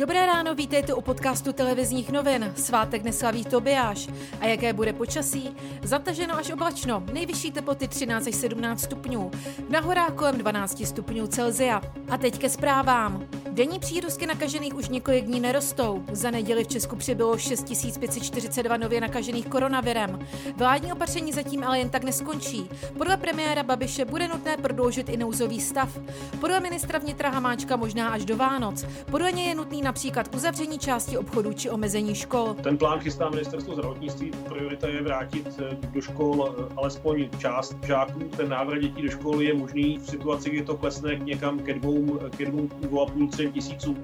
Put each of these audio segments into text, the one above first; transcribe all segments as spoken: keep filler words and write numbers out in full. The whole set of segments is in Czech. Dobré ráno, vítejte u podcastu televizních novin. Svátek neslaví Tobiáš. A jaké bude počasí? Zataženo až oblačno, nejvyšší teploty třináct až sedmnáct stupňů. Na horách kolem dvanáct stupňů Celsia. A teď ke zprávám. Denní přírůstky nakažených už několik dní nerostou. Za neděli v Česku přibylo šest tisíc pět set čtyřicet dva nově nakažených koronavirem. Vládní opatření zatím ale jen tak neskončí. Podle premiéra Babiše bude nutné prodloužit i nouzový stav. Podle ministra vnitra Hamáčka možná až do Vánoc. Podle něj je nutný například uzavření části obchodů či omezení škol. Ten plán chystá ministerstvo zdravotnictví. Priorita je vrátit do škol alespoň část žáků. Ten návrat dětí do školy je možný v situaci, kdy to klesne někam ke dvou, ke dvou, dvou a půl, třem tisíců.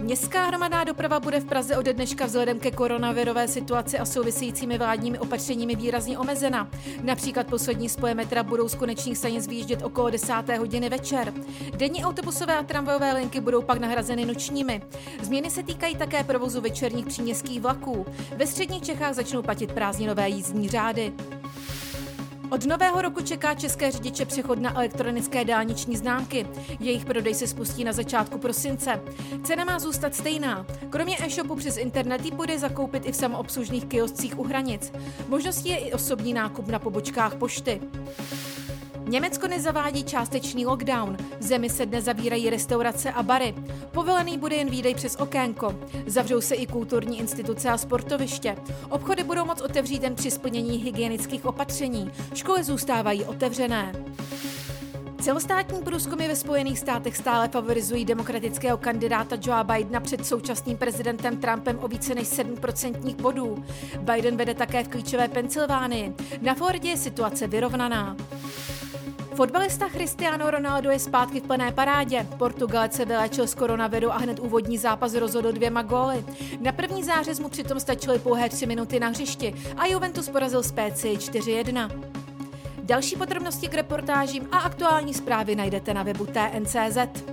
Městská hromadná doprava bude v Praze ode dneška vzhledem ke koronavirové situaci a souvisejícími vládními opatřeními výrazně omezena. Například poslední spoje metra budou z konečných stanic vyjíždět okolo desáté hodiny večer. Denní autobusové a tramvajové linky budou pak nahrazeny nočními. Změny se týkají také provozu večerních příměstských vlaků. Ve středních Čechách začnou platit prázdninové jízdní řády. Od nového roku čeká české řidiče přechod na elektronické dálniční známky. Jejich prodej se spustí na začátku prosince. Cena má zůstat stejná. Kromě e-shopu přes internet ji bude zakoupit i v samoobslužných kioscích u hranic. Možností je i osobní nákup na pobočkách pošty. Německo nezavádí částečný lockdown. V zemi se dnes zavírají restaurace a bary. Povolený bude jen výdej přes okénko. Zavřou se i kulturní instituce a sportoviště. Obchody budou moct otevřít jen při splnění hygienických opatření. Školy zůstávají otevřené. Celostátní průzkumy ve Spojených státech stále favorizují demokratického kandidáta Joea Bidena před současným prezidentem Trumpem o více než sedm procentních bodů. Biden vede také v klíčové Pensylvánii. Na Fordě je situace vyrovnaná. Fotbalista Cristiano Ronaldo je zpátky v plné parádě. Portugalec se vyléčil z koronaviru a hned úvodní zápas rozhodl dvěma góly. Na první zářez mu přitom stačily pouhé tři minuty na hřišti a Juventus porazil Spécii čtyři jedna. Další podrobnosti k reportážím a aktuální zprávy najdete na webu T N C Z.